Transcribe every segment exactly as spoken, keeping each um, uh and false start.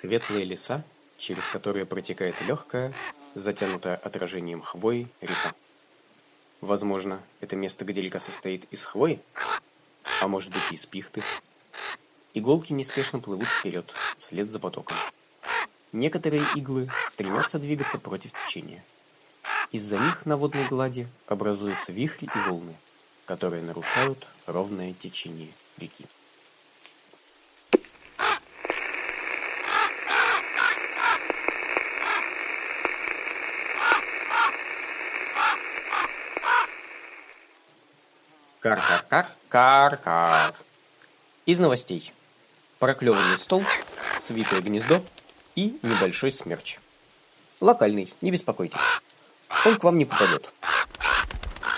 Светлые леса, через которые протекает легкая, затянутая отражением хвои, река. Возможно, это место, где река состоит из хвои, а может быть и из пихты. Иголки неспешно плывут вперед, вслед за потоком. Некоторые иглы стремятся двигаться против течения. Из-за них на водной глади образуются вихри и волны, которые нарушают ровное течение реки. Кар-кар-кар-кар-кар. Из новостей. Проклеванный стол, свитое гнездо и небольшой смерч. Локальный, не беспокойтесь. Он к вам не попадет.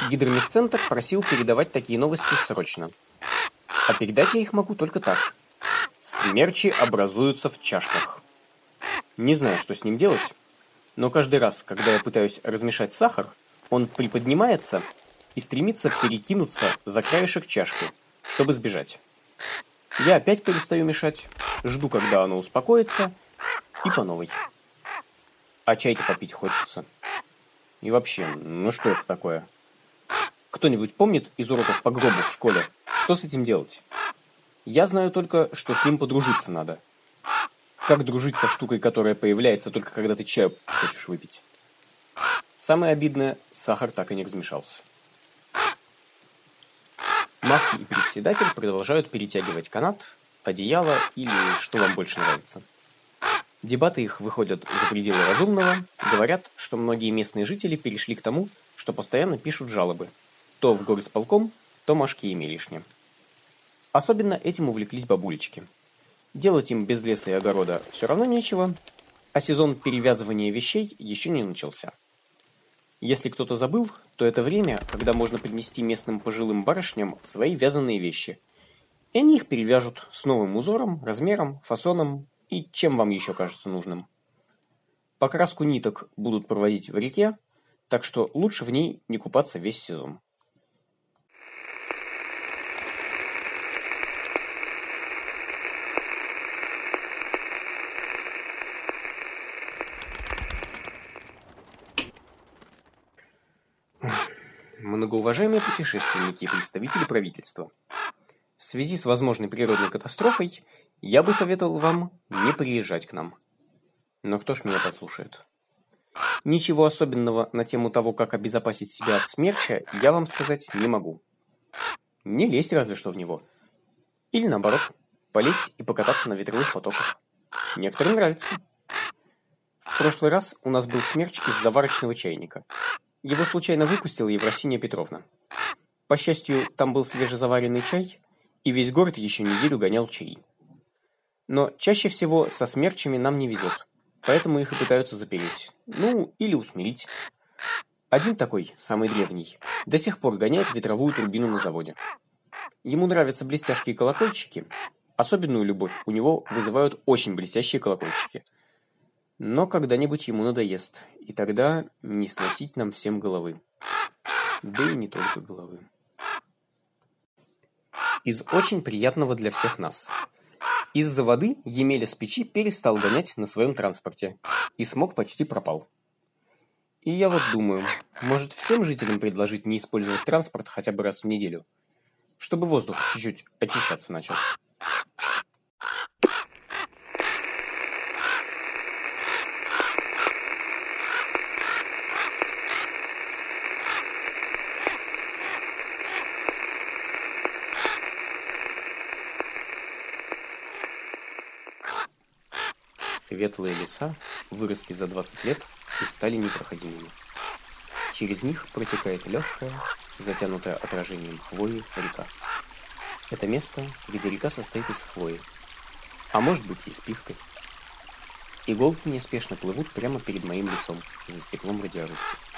Гидромедцентр просил передавать такие новости срочно. А передать я их могу только так. Смерчи образуются в чашках. Не знаю, что с ним делать, но каждый раз, когда я пытаюсь размешать сахар, он приподнимается и стремится перекинуться за краешек чашки, чтобы сбежать. Я опять перестаю мешать, жду, когда оно успокоится, и по новой. А чай-то попить хочется. И вообще, ну что это такое? Кто-нибудь помнит из уроков по гробу в школе, что с этим делать? Я знаю только, что с ним подружиться надо. Как дружить со штукой, которая появляется только когда ты чаю хочешь выпить? Самое обидное, сахар так и не размешался. Мавки и председатель продолжают перетягивать канат, одеяло или что вам больше нравится. Дебаты их выходят за пределы разумного, говорят, что многие местные жители перешли к тому, что постоянно пишут жалобы. То в горисполком, то Машке и Мелишне. Особенно этим увлеклись бабулечки. Делать им без леса и огорода все равно нечего, а сезон перевязывания вещей еще не начался. Если кто-то забыл, то это время, когда можно принести местным пожилым барышням свои вязаные вещи. И они их перевяжут с новым узором, размером, фасоном и чем вам еще кажется нужным. Покраску ниток будут проводить в реке, так что лучше в ней не купаться весь сезон. Многоуважаемые путешественники и представители правительства, в связи с возможной природной катастрофой я бы советовал вам не приезжать к нам. Но кто ж меня послушает? Ничего особенного на тему того, как обезопасить себя от смерча, я вам сказать не могу. Не лезть разве что в него. Или наоборот, полезть и покататься на ветровых потоках. Некоторым нравится. В прошлый раз у нас был смерч из заварочного чайника. Его случайно выпустила Евросинья Петровна. По счастью, там был свежезаваренный чай, и весь город еще неделю гонял чаи. Но чаще всего со смерчами нам не везет, поэтому их и пытаются запереть. Ну, или усмирить. Один такой, самый древний, до сих пор гоняет ветровую турбину на заводе. Ему нравятся блестяшки и колокольчики. Особенную любовь у него вызывают очень блестящие колокольчики. Но когда-нибудь ему надоест, и тогда не сносить нам всем головы. Да и не только головы. Из очень приятного для всех нас. Из-за воды Емеля с печи перестал гонять на своем транспорте, и смог почти пропал. И я вот думаю, может всем жителям предложить не использовать транспорт хотя бы раз в неделю, чтобы воздух чуть-чуть очищаться начал. Светлые леса выросли за двадцать лет и стали непроходимыми. Через них протекает легкая, затянутая отражением хвои, река. Это место, где река состоит из хвои, а может быть и из пихты. Иголки неспешно плывут прямо перед моим лицом за стеклом радиорубки.